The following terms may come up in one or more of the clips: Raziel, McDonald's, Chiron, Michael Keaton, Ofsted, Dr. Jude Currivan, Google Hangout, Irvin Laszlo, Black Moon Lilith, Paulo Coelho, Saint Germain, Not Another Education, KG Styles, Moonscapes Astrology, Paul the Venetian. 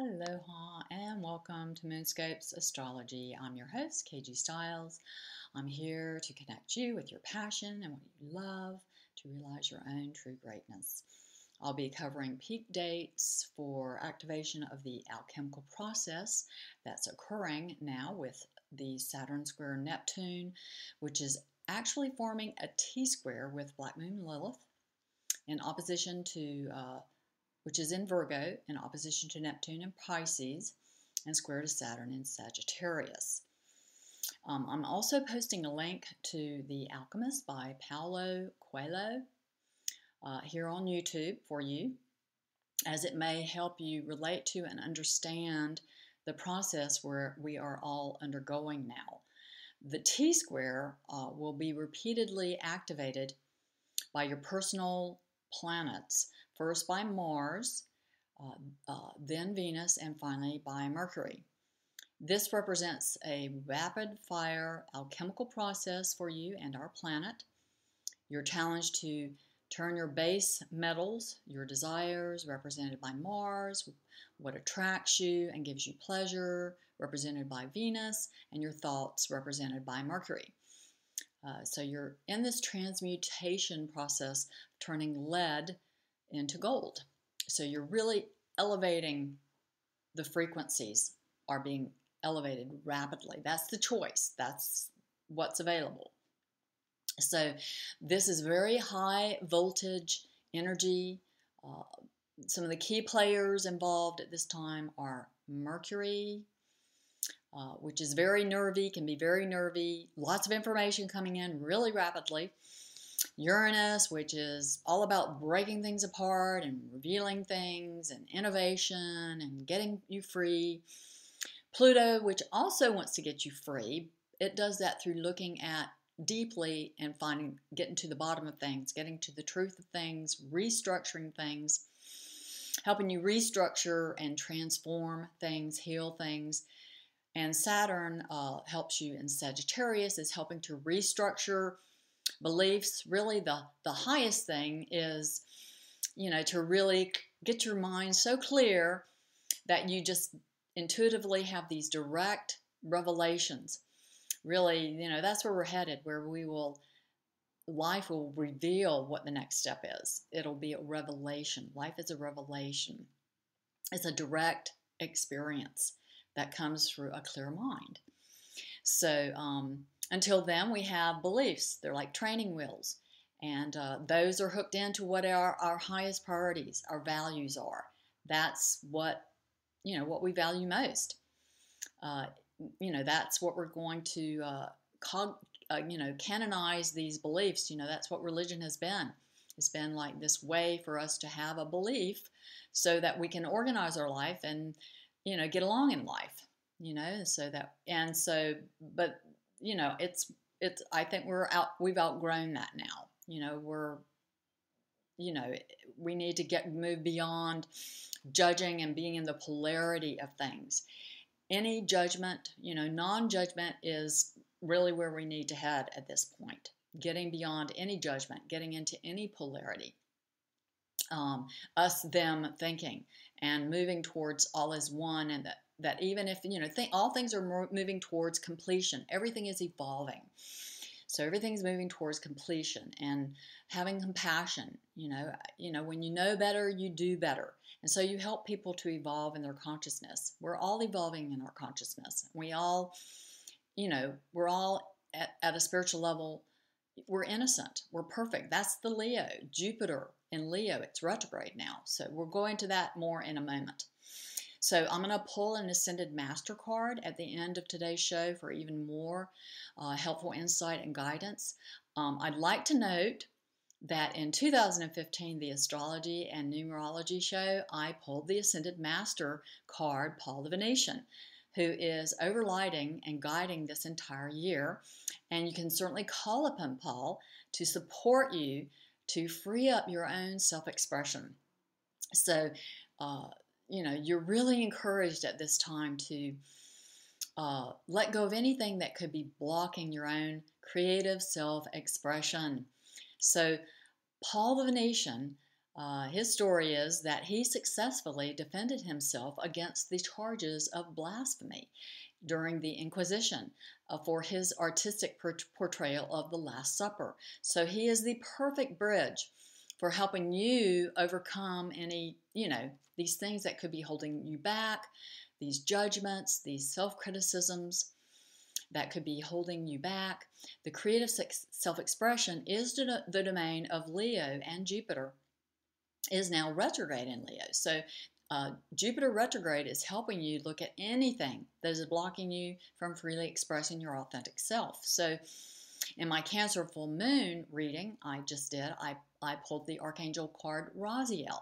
Aloha and welcome to Moonscapes Astrology. I'm your host, KG Styles. I'm here to connect you with your passion and what you love to realize your own true greatness. I'll be covering peak dates for activation of the alchemical process that's occurring now with the Saturn square Neptune, which is actually forming a T-square with Black Moon Lilith in opposition to which is in Virgo, in opposition to Neptune in Pisces, and square to Saturn in Sagittarius. I'm also posting a link to The Alchemist by Paulo Coelho here on YouTube for you, as it may help you relate to and understand the process where we are all undergoing now. The T-square will be repeatedly activated by your personal planets, first by Mars, then Venus, and finally by Mercury. This represents a rapid-fire alchemical process for you and our planet. You're challenged to turn your base metals, your desires, represented by Mars, what attracts you and gives you pleasure, represented by Venus, and your thoughts, represented by Mercury. So you're in this transmutation process, turning lead into gold. So you're really elevating, the frequencies are being elevated rapidly. That's the choice. That's what's available. So this is very high voltage energy. Some of the key players involved at this time are Mercury, which is very nervy, can be very nervy, lots of information coming in really rapidly. Uranus, which is all about breaking things apart and revealing things and innovation and getting you free. Pluto, which also wants to get you free. It does that through looking at deeply and finding, getting to the bottom of things, getting to the truth of things, restructuring things, helping you restructure and transform things, heal things. And Saturn helps you in Sagittarius, is helping to restructure beliefs. Really the highest thing is, you know, to really get your mind so clear that you just intuitively have these direct revelations. Really, you know, that's where we're headed, where we will, life will reveal what the next step is. It'll be a revelation. Life is a revelation. It's a direct experience that comes through a clear mind. So until then, we have beliefs. They're like training wheels. And those are hooked into what are our highest priorities, our values are. That's what, you know, what we value most. You know, that's what we're going to, you know, canonize these beliefs. You know, that's what religion has been. It's been like this way for us to have a belief so that we can organize our life and, you know, get along in life, you know, so that, and so, but, you know, it's, I think we've outgrown that now, you know, you know, we need to move beyond judging and being in the polarity of things. Any judgment, you know, non-judgment is really where we need to head at this point, getting beyond any judgment, getting into any polarity, us, them thinking, and moving towards all is one, and that even if, you know, all things are moving towards completion. Everything is evolving. So everything's moving towards completion and having compassion. You know, when you know better, you do better. And so you help people to evolve in their consciousness. We're all evolving in our consciousness. We all, you know, we're all at a spiritual level. We're innocent. We're perfect. That's the Leo. Jupiter in Leo. It's retrograde now. So we're going to that more in a moment. So I'm going to pull an Ascended Master card at the end of today's show for even more helpful insight and guidance. I'd like to note that in 2015, the Astrology and Numerology show, I pulled the Ascended Master card, Paul the Venetian, who is overlighting and guiding this entire year. And you can certainly call upon Paul to support you to free up your own self-expression. So, you know, you're really encouraged at this time to let go of anything that could be blocking your own creative self-expression. So Paul the Venetian His story is that he successfully defended himself against the charges of blasphemy during the Inquisition for his artistic portrayal of the Last Supper. So he is the perfect bridge for helping you overcome any, these things that could be holding you back, these judgments, these self-criticisms that could be holding you back. The creative self-expression is the domain of Leo, and Jupiter is now retrograde in Leo. So Jupiter retrograde is helping you look at anything that is blocking you from freely expressing your authentic self. So in my Cancer full moon reading I just did, I pulled the archangel card Raziel.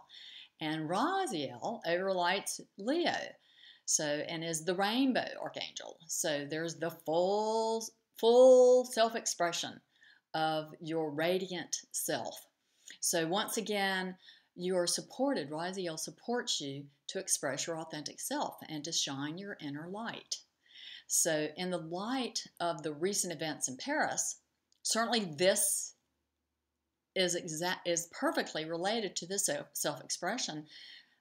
And Raziel overlights Leo, and is the rainbow archangel. So there's the full self-expression of your radiant self. So once again, you are supported. Raziel supports you to express your authentic self and to shine your inner light. So in the light of the recent events in Paris, certainly this is perfectly related to this self-expression.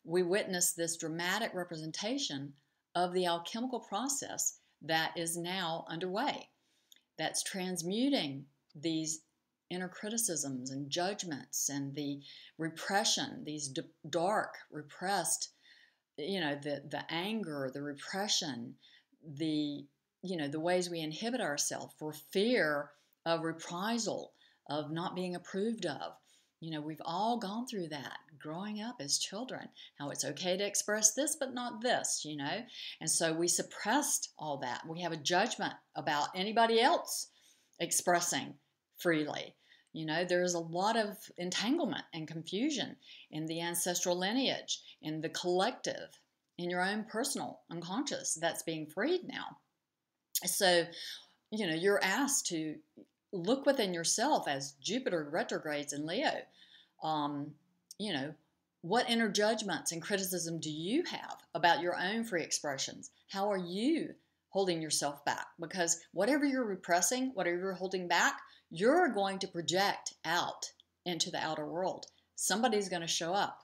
We witness this dramatic representation of the alchemical process that is now underway, that's transmuting these inner criticisms and judgments and the repression, these dark, repressed, the anger, the repression, the ways we inhibit ourselves for fear of reprisal, of not being approved of. We've all gone through that growing up as children, how it's okay to express this, but not this, And so we suppressed all that. We have a judgment about anybody else expressing freely. There's a lot of entanglement and confusion in the ancestral lineage, in the collective, in your own personal unconscious that's being freed now. So, you're asked to look within yourself as Jupiter retrogrades in Leo. What inner judgments and criticism do you have about your own free expressions? How are you holding yourself back? Because whatever you're repressing, whatever you're holding back, you're going to project out into the outer world. Somebody's going to show up,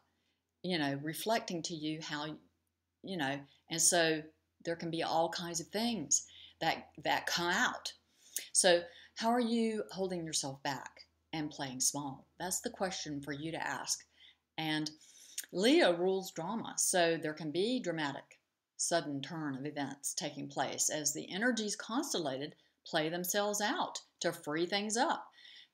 reflecting to you how, and so there can be all kinds of things that come out. So how are you holding yourself back and playing small? That's the question for you to ask. And Leo rules drama, so there can be dramatic, sudden turn of events taking place as the energies constellated play themselves out to free things up.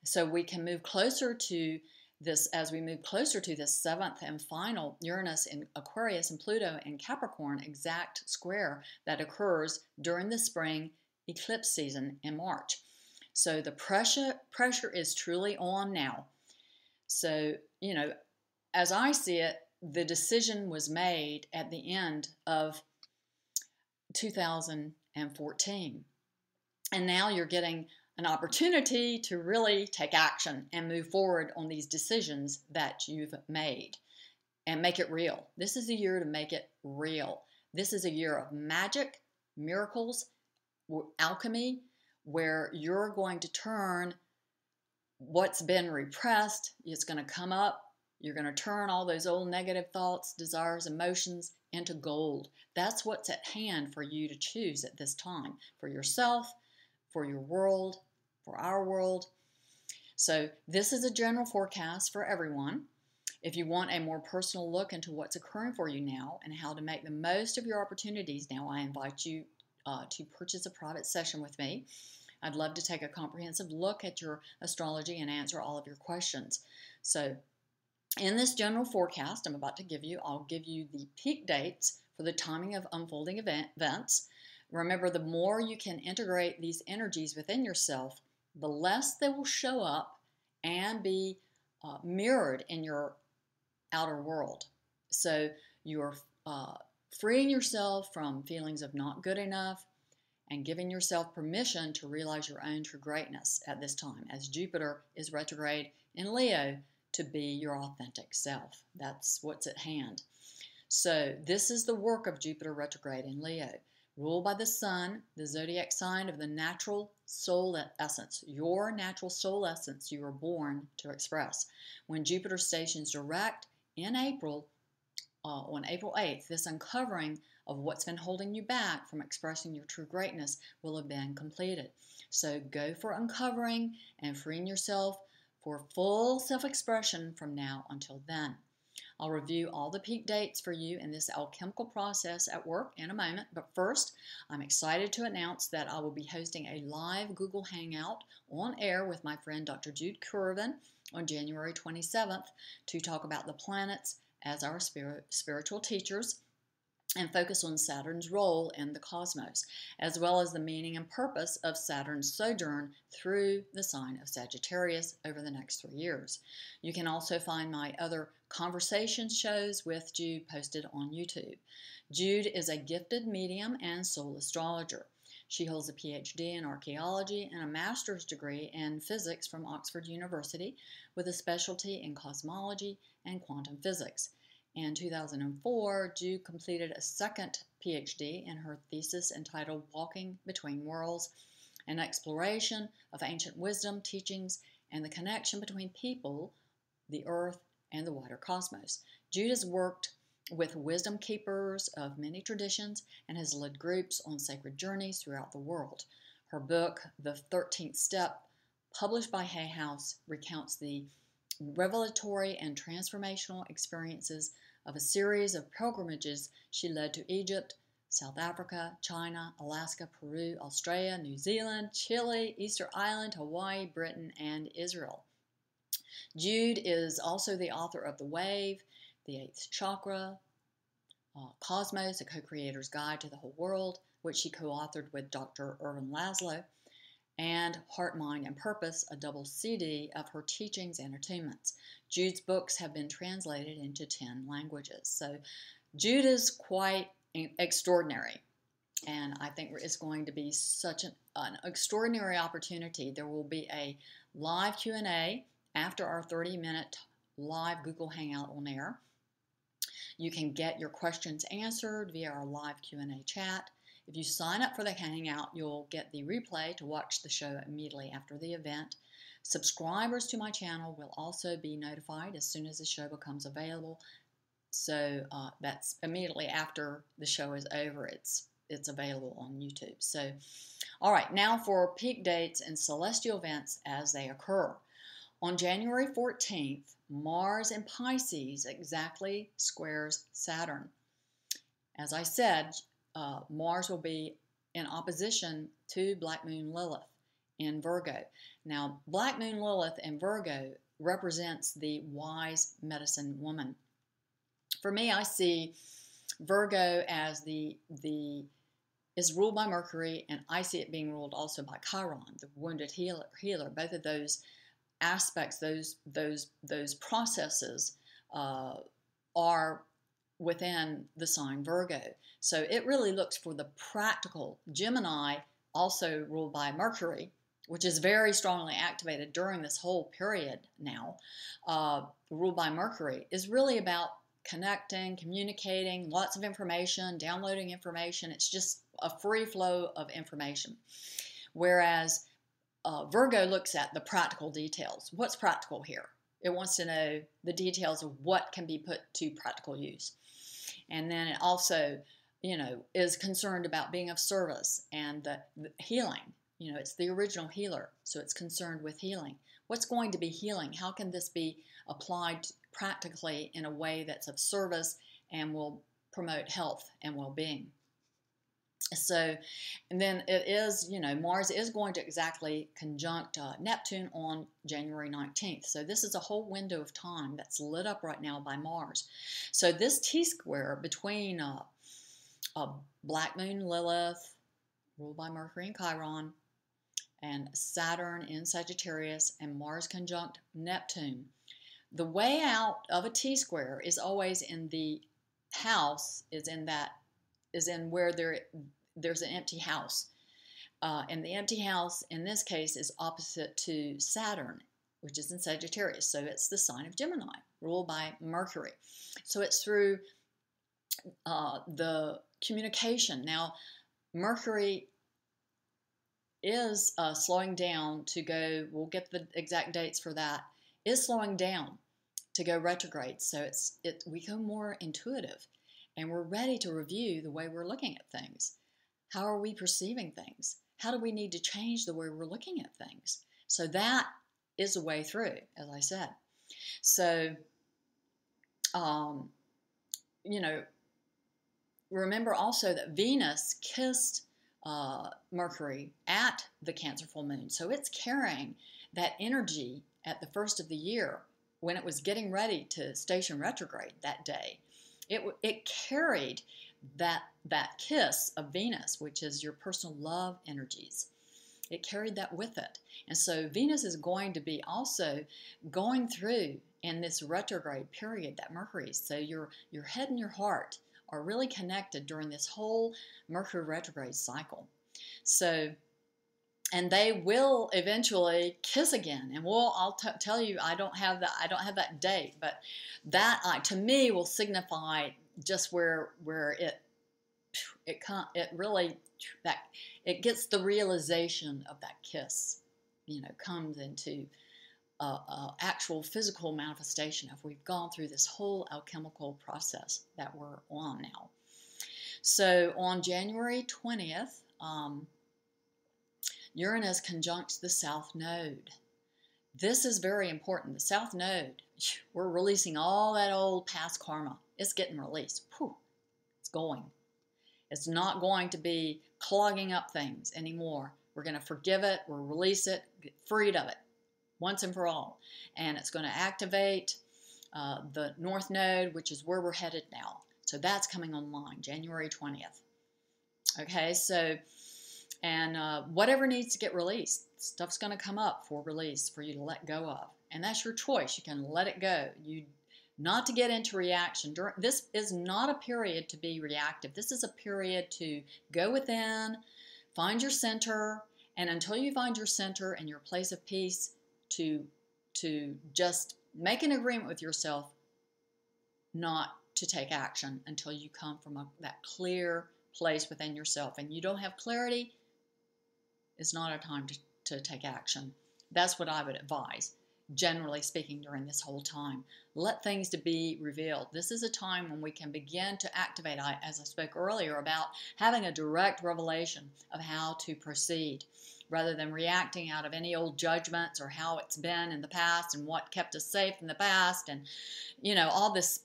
So we can move closer to this, as we move closer to this 7th and final Uranus in Aquarius and Pluto in Capricorn exact square that occurs during the spring eclipse season in March. So the pressure is truly on now. So, as I see it, the decision was made at the end of 2014. And now you're getting an opportunity to really take action and move forward on these decisions that you've made and make it real. This is a year to make it real. This is a year of magic, miracles, alchemy, where you're going to turn what's been repressed. It's going to come up. You're going to turn all those old negative thoughts, desires, emotions into gold. That's what's at hand for you to choose at this time, for yourself, for your world, for our world. So this is a general forecast for everyone. If you want a more personal look into what's occurring for you now and how to make the most of your opportunities now, I invite you to purchase a private session with me. I'd love to take a comprehensive look at your astrology and answer all of your questions. So in this general forecast I'm about to give you, I'll give you the peak dates for the timing of unfolding events. Remember, the more you can integrate these energies within yourself, the less they will show up and be mirrored in your outer world. So you're freeing yourself from feelings of not good enough and giving yourself permission to realize your own true greatness at this time, as Jupiter is retrograde in Leo, to be your authentic self. That's what's at hand. So this is the work of Jupiter retrograde in Leo. ruled by the sun, the zodiac sign of the natural soul essence, your natural soul essence you were born to express. When Jupiter stations direct in April, on April 8th, this uncovering of what's been holding you back from expressing your true greatness will have been completed. So go for uncovering and freeing yourself for full self-expression from now until then. I'll review all the peak dates for you in this alchemical process at work in a moment, but first, I'm excited to announce that I will be hosting a live Google Hangout on air with my friend Dr. Jude Currivan on January 27th to talk about the planets as our spiritual teachers and focus on Saturn's role in the cosmos, as well as the meaning and purpose of Saturn's sojourn through the sign of Sagittarius over the next 3 years. You can also find my other conversation shows with Jude posted on YouTube. Jude is a gifted medium and soul astrologer. She holds a PhD in archaeology and a master's degree in physics from Oxford University, with a specialty in cosmology and quantum physics. In 2004, Jude completed a second PhD in her thesis entitled Walking Between Worlds, an exploration of ancient wisdom, teachings, and the connection between people, the earth, and the wider cosmos. Jude has worked with wisdom keepers of many traditions and has led groups on sacred journeys throughout the world. Her book, The 13th Step, published by Hay House, recounts the revelatory and transformational experiences of a series of pilgrimages she led to Egypt, South Africa, China, Alaska, Peru, Australia, New Zealand, Chile, Easter Island, Hawaii, Britain, and Israel. Jude is also the author of The Wave, The Eighth Chakra, Cosmos, A Co-Creator's Guide to the Whole World, which she co-authored with Dr. Irvin Laszlo, and Heart, Mind, and Purpose, a double CD of her teachings and attunements. Jude's books have been translated into 10 languages. So Jude is quite extraordinary, and I think it's going to be such an extraordinary opportunity. There will be a live Q&A after our 30-minute live Google Hangout on air. You can get your questions answered via our live Q&A chat. If you sign up for the Hangout, you'll get the replay to watch the show immediately after the event. Subscribers to my channel will also be notified as soon as the show becomes available. So that's immediately after the show is over. It's available on YouTube. So, all right, now for peak dates and celestial events as they occur. On January 14th, Mars in Pisces exactly squares Saturn. As I said, Mars will be in opposition to Black Moon Lilith in Virgo. Now, Black Moon Lilith in Virgo represents the wise medicine woman. For me, I see Virgo as is ruled by Mercury, and I see it being ruled also by Chiron, the wounded healer. Both of those aspects, those processes are within the sign Virgo. So it really looks for the practical. Gemini, also ruled by Mercury, which is very strongly activated during this whole period now, ruled by Mercury, is really about connecting, communicating, lots of information, downloading information. It's just a free flow of information. Whereas Virgo looks at the practical details. What's practical here? It wants to know the details of what can be put to practical use. And then it also, you know, is concerned about being of service and the healing. You know, it's the original healer, so it's concerned with healing. What's going to be healing? How can this be applied practically in a way that's of service and will promote health and well-being? So, and then it is, you know, Mars is going to exactly conjunct Neptune on January 19th. So this is a whole window of time that's lit up right now by Mars. So this T-square between Black Moon Lilith, ruled by Mercury and Chiron, and Saturn in Sagittarius, and Mars conjunct Neptune. The way out of a T-square is always in the house, is in where there's an empty house. And the empty house, in this case, is opposite to Saturn, which is in Sagittarius. So it's the sign of Gemini, ruled by Mercury. So it's through the communication. Now, Mercury is slowing down to go, we'll get the exact dates for that, is slowing down to go retrograde. So we go more intuitive and we're ready to review the way we're looking at things. How are we perceiving things? How do we need to change the way we're looking at things? So that is the way through, as I said. So, you know, remember also that Venus kissed Mercury at the Cancer full moon. So it's carrying that energy at the first of the year when it was getting ready to station retrograde that day. It carried that kiss of Venus, which is your personal love energies. It carried that with it. And so Venus is going to be also going through in this retrograde period that Mercury is. So your head and your heart are really connected during this whole Mercury retrograde cycle. So, and they will eventually kiss again. And I'll tell you, I don't have that date, but that to me will signify just where it really, that it gets the realization of that kiss, you know, comes into actual physical manifestation of we've gone through this whole alchemical process that we're on now. So on January 20th, Uranus conjuncts the South Node. This is very important. The South Node, we're releasing all that old past karma. It's getting released. Whew, it's going. It's not going to be clogging up things anymore. We're going to forgive it, we'll release it, get freed of it once and for all. And it's going to activate the North Node, which is where we're headed now. So that's coming online January 20th. Okay, so, and whatever needs to get released, stuff's going to come up for release for you to let go of. And that's your choice. You can let it go. You not to get into reaction. This is not a period to be reactive. This is a period to go within, find your center, and until you find your center and your place of peace, to just make an agreement with yourself not to take action until you come from that clear place within yourself. And you don't have clarity, it's not a time to take action. That's what I would advise. Generally speaking, during this whole time, let things to be revealed. This is a time when we can begin to activate, as I spoke earlier, about having a direct revelation of how to proceed rather than reacting out of any old judgments or how it's been in the past and what kept us safe in the past. And, you know, all this,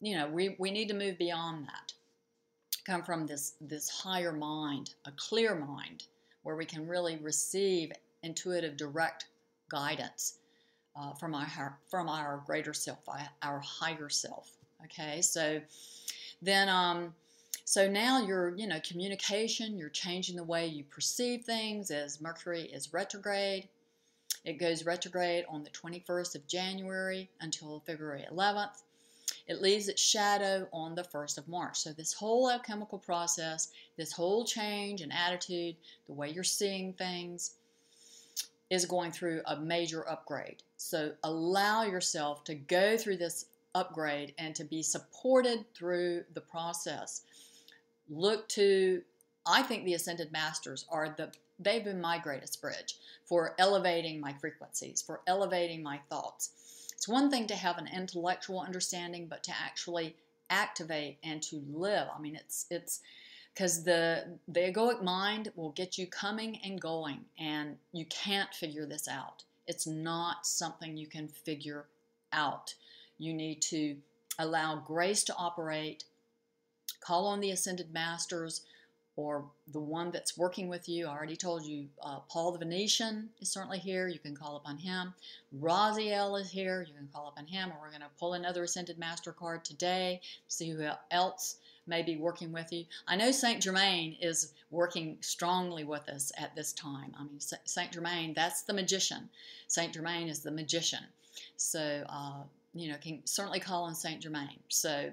you know, we need to move beyond that. Come from this higher mind, a clear mind where we can really receive intuitive, direct guidance from our greater self, our higher self. Okay, so then, so now your communication, you're changing the way you perceive things as Mercury is retrograde. It goes retrograde on the 21st of January until February 11th. It leaves its shadow on the 1st of March. So this whole alchemical process, this whole change in attitude, the way you're seeing things, is going through a major upgrade. So allow yourself to go through this upgrade and to be supported through the process. Look to, I think the Ascended Masters they've been my greatest bridge for elevating my frequencies, for elevating my thoughts. It's one thing to have an intellectual understanding, but to actually activate and to live. I mean, it's because the egoic mind will get you coming and going, and you can't figure this out. It's not something you can figure out. You need to allow grace to operate, call on the Ascended Masters, or the one that's working with you. I already told you, Paul the Venetian is certainly here. You can call upon him. Raziel is here. You can call upon him, and we're going to pull another Ascended Master card today, see who else may be working with you. I know Saint Germain is working strongly with us at this time. I mean, Saint Germain, that's the magician. Saint Germain is the magician. So, you know, can certainly call on Saint Germain. So,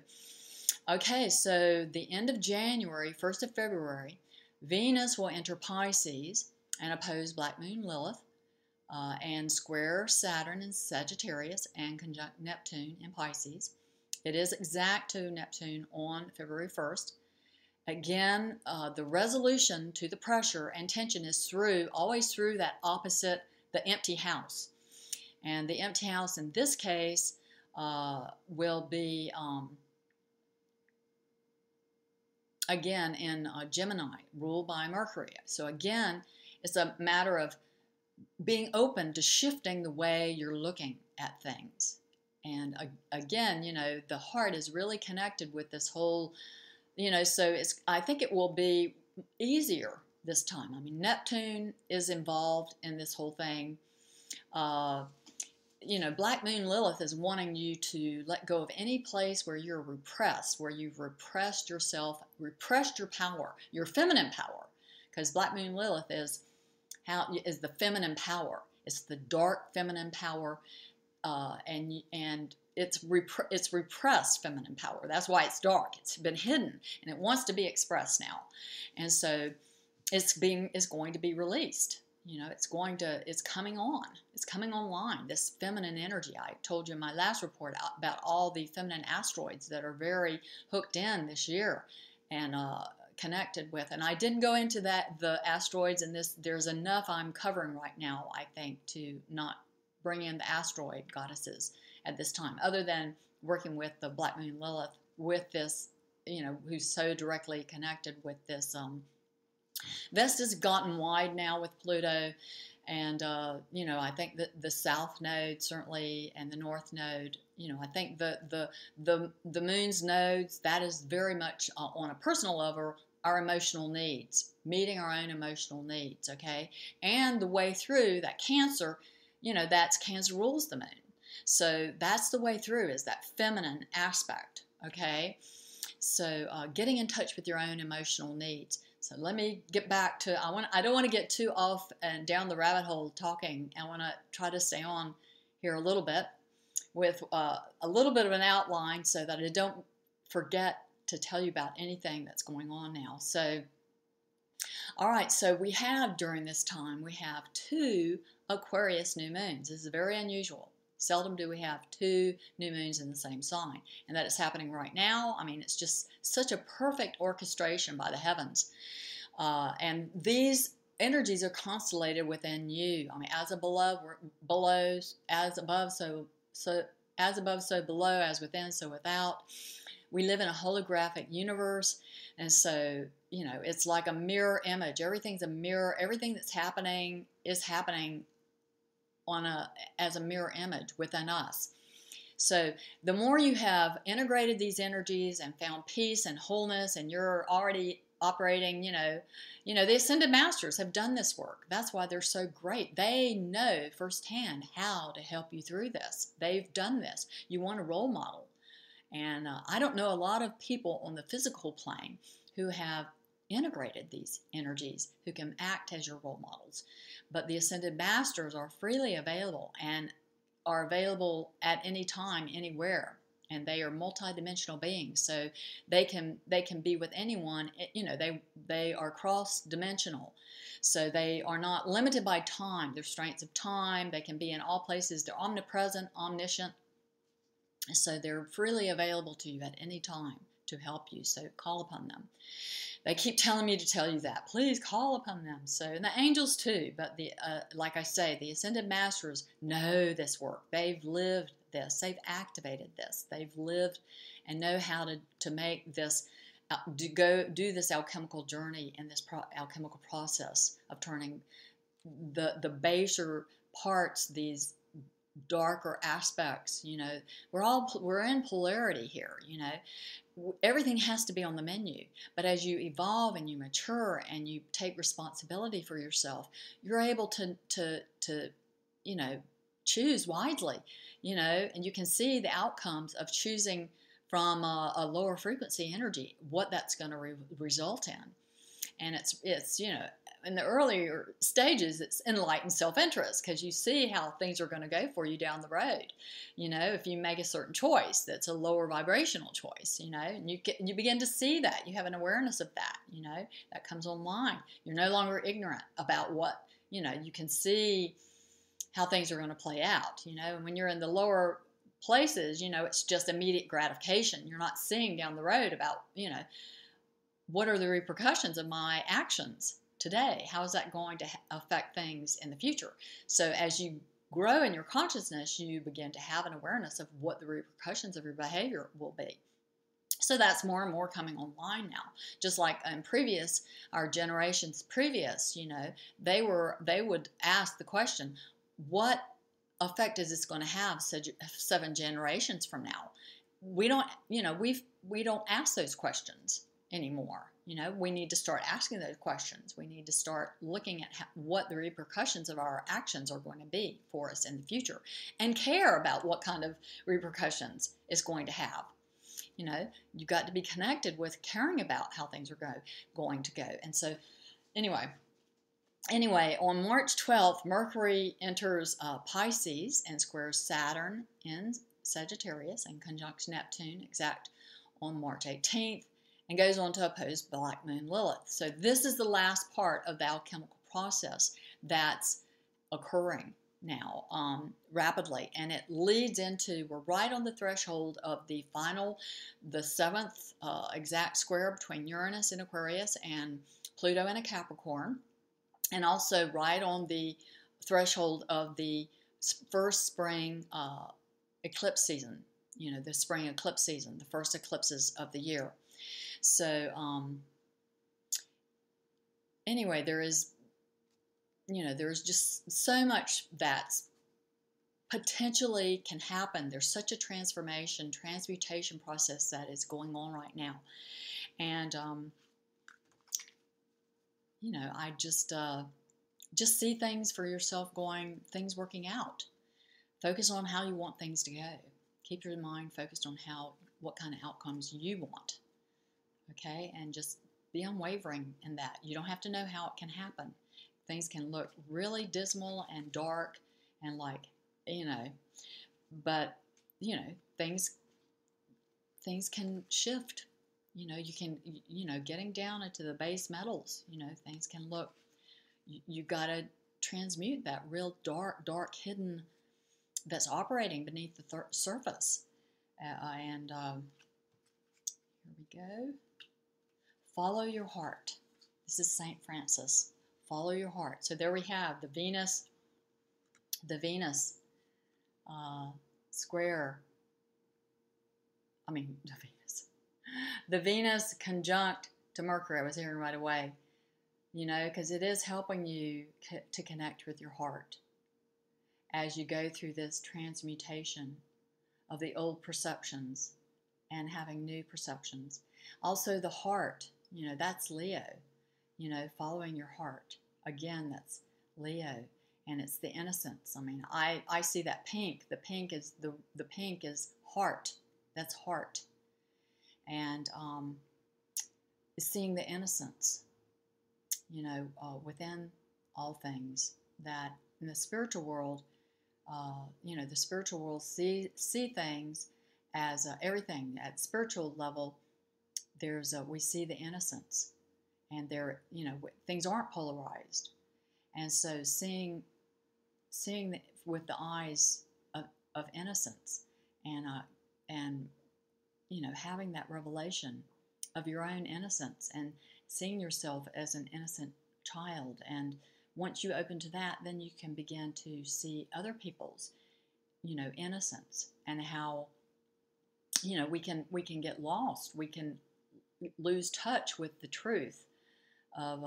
okay, so the end of January, 1st of February, Venus will enter Pisces and oppose Black Moon Lilith and square Saturn in Sagittarius and conjunct Neptune in Pisces. It is exact to Neptune on February 1st, Again, the resolution to the pressure and tension is always through that opposite, the empty house. And the empty house in this case will be, again, in Gemini, ruled by Mercury. So again, it's a matter of being open to shifting the way you're looking at things. And again, you know, the heart is really connected with this whole, you know, so it's, I think it will be easier this time. I mean, Neptune is involved in this whole thing. You know, Black Moon Lilith is wanting you to let go of any place where you're repressed, where you've repressed yourself, repressed your power, your feminine power, because Black Moon Lilith is the feminine power. It's the dark feminine power, and it's repressed feminine power. That's why it's dark. It's been hidden, and it wants to be expressed now, and so it's going to be released. You know, it's coming on. It's coming online, this feminine energy. I told you in my last report about all the feminine asteroids that are very hooked in this year and connected with. And I didn't go into that, the asteroids in this. There's enough I'm covering right now, I think, to not bring in the asteroid goddesses at this time, other than working with the Black Moon Lilith with this, you know, who's so directly connected with this, Vesta's gotten wide now with Pluto, and you know, I think that the South Node certainly and the North Node. You know, I think the Moon's nodes, that is very much on a personal level our emotional needs, meeting our own emotional needs. Okay, and the way through that Cancer, you know, that's Cancer rules the Moon, so that's the way through is that feminine aspect. Okay, so getting in touch with your own emotional needs. So let me get back to, I don't want to get too off and down the rabbit hole talking. I want to try to stay on here a little bit with a little bit of an outline so that I don't forget to tell you about anything that's going on now. So, all right, so we have during this time, we have 2 Aquarius new moons. This is very unusual. Seldom do we have 2 new moons in the same sign, and that is happening right now. I mean, it's just such a perfect orchestration by the heavens. And these energies are constellated within you. I mean, as above, so below, as within, so without. We live in a holographic universe, and so, you know, it's like a mirror image. Everything's a mirror. Everything that's happening is happening as a mirror image within us. So the more you have integrated these energies and found peace and wholeness, and you're already operating, you know, the Ascended Masters have done this work. That's why they're so great. They know firsthand how to help you through this. They've done this. You want a role model. And I don't know a lot of people on the physical plane who have integrated these energies, who can act as your role models. But the Ascended Masters are freely available and are available at any time, anywhere, and they are multidimensional beings, so they can be with anyone. You know, they are cross-dimensional, so they are not limited by time, their strengths of time. They can be in all places. They're omnipresent, omniscient, so they're freely available to you at any time to help you, so call upon them. They keep telling me to tell you that. Please call upon them. So, and the angels too, but the like I say, the Ascended Masters know this work. They've lived this. They've activated this. They've lived and know how to make this, do this alchemical journey and this alchemical process of turning the baser parts, these darker aspects. You know, we're in polarity here. You know, everything has to be on the menu, but as you evolve and you mature and you take responsibility for yourself, you're able to you know, choose widely, you know, and you can see the outcomes of choosing from a lower frequency energy, what that's going to result in. And it's you know, in the earlier stages, it's enlightened self-interest, because you see how things are going to go for you down the road. You know, if you make a certain choice that's a lower vibrational choice, you know, and you begin to see that. You have an awareness of that, you know, that comes online. You're no longer ignorant about what, you know, you can see how things are going to play out, you know. And when you're in the lower places, you know, it's just immediate gratification. You're not seeing down the road about, you know, what are the repercussions of my actions today? How is that going to affect things in the future? So as you grow in your consciousness, you begin to have an awareness of what the repercussions of your behavior will be. So that's more and more coming online now. Just like in previous, our generations previous, you know, they would ask the question, what effect is this going to have 7 generations from now? We don't, you know, we don't ask those questions anymore. You know, we need to start asking those questions. We need to start looking at what the repercussions of our actions are going to be for us in the future, and care about what kind of repercussions it's going to have. You know, you've got to be connected with caring about how things are going to go. And so, anyway, on March 12th, Mercury enters Pisces and squares Saturn in Sagittarius and conjuncts Neptune exact on March 18th. And goes on to oppose Black Moon Lilith. So this is the last part of the alchemical process that's occurring now rapidly. And it leads into, we're right on the threshold of the final, the 7th exact square between Uranus in Aquarius and Pluto in a Capricorn. And also right on the threshold of the first spring eclipse season. You know, the spring eclipse season, the first eclipses of the year. So, anyway, there is, you know, there's just so much that's potentially can happen. There's such a transmutation process that is going on right now. And, you know, I just see things for yourself going, things working out. Focus on how you want things to go. Keep your mind focused on what kind of outcomes you want. Okay, and just be unwavering in that. You don't have to know how it can happen. Things can look really dismal and dark and like, you know, but, you know, things can shift. You know, you can, you know, getting down into the base metals, you know, things can look, you got to transmute that real dark hidden that's operating beneath the surface. Here we go. Follow your heart. This is St. Francis. Follow your heart. So there we have the Venus, the Venus conjunct to Mercury. I was hearing right away, you know, because it is helping you to connect with your heart as you go through this transmutation of the old perceptions and having new perceptions. Also the heart. You know, that's Leo, you know, following your heart. Again, that's Leo, and it's the innocence. I mean, I see that pink. The pink is, the pink is heart. That's heart. And seeing the innocence, you know, within all things. That in the spiritual world, you know, the spiritual world see things as everything at spiritual level. We see the innocence, and there, you know, things aren't polarized, and so seeing with the eyes of innocence, and you know, having that revelation of your own innocence, and seeing yourself as an innocent child, and once you open to that, then you can begin to see other people's, you know, innocence, and how, you know, we can get lost, we can lose touch with the truth of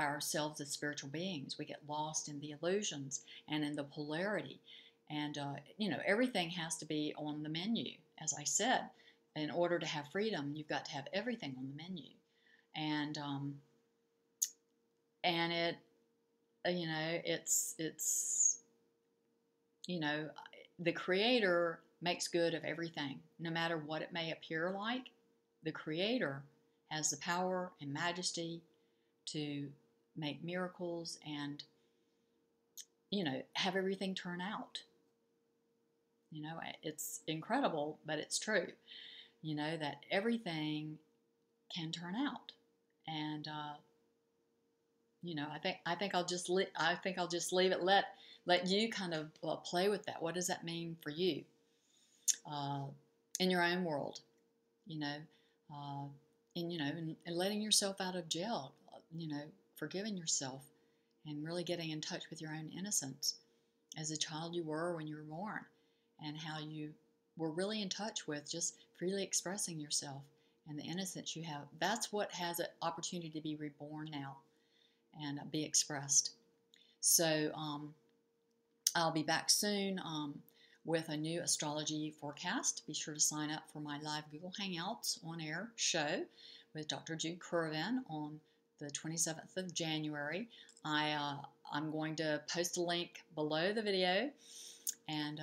ourselves as spiritual beings. We get lost in the illusions and in the polarity, and you know, everything has to be on the menu. As I said, in order to have freedom, you've got to have everything on the menu, and it, you know, it's you know, the Creator makes good of everything, no matter what it may appear like. The Creator has the power and majesty to make miracles and, you know, have everything turn out. You know, it's incredible, but it's true. You know, that everything can turn out. And, you know, I think I'll just leave it. Let you kind of play with that. What does that mean for you in your own world? You know, and, you know, and letting yourself out of jail, you know, forgiving yourself and really getting in touch with your own innocence as a child you were when you were born, and how you were really in touch with just freely expressing yourself and the innocence you have. That's what has an opportunity to be reborn now and be expressed. So I'll be back soon with a new astrology forecast. Be sure to sign up for my live Google Hangouts on air show with Dr. Jude Currivan on the 27th of January. I'm going to post a link below the video, and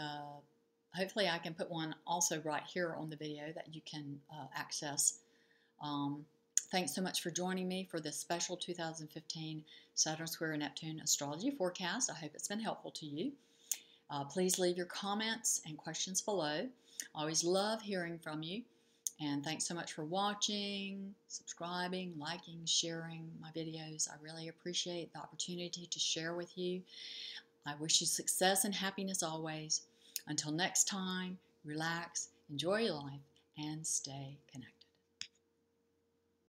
hopefully I can put one also right here on the video that you can access. Thanks so much for joining me for this special 2015 Saturn Square Neptune Astrology Forecast. I hope it's been helpful to you. Please leave your comments and questions below. I always love hearing from you. And thanks so much for watching, subscribing, liking, sharing my videos. I really appreciate the opportunity to share with you. I wish you success and happiness always. Until next time, relax, enjoy your life, and stay connected.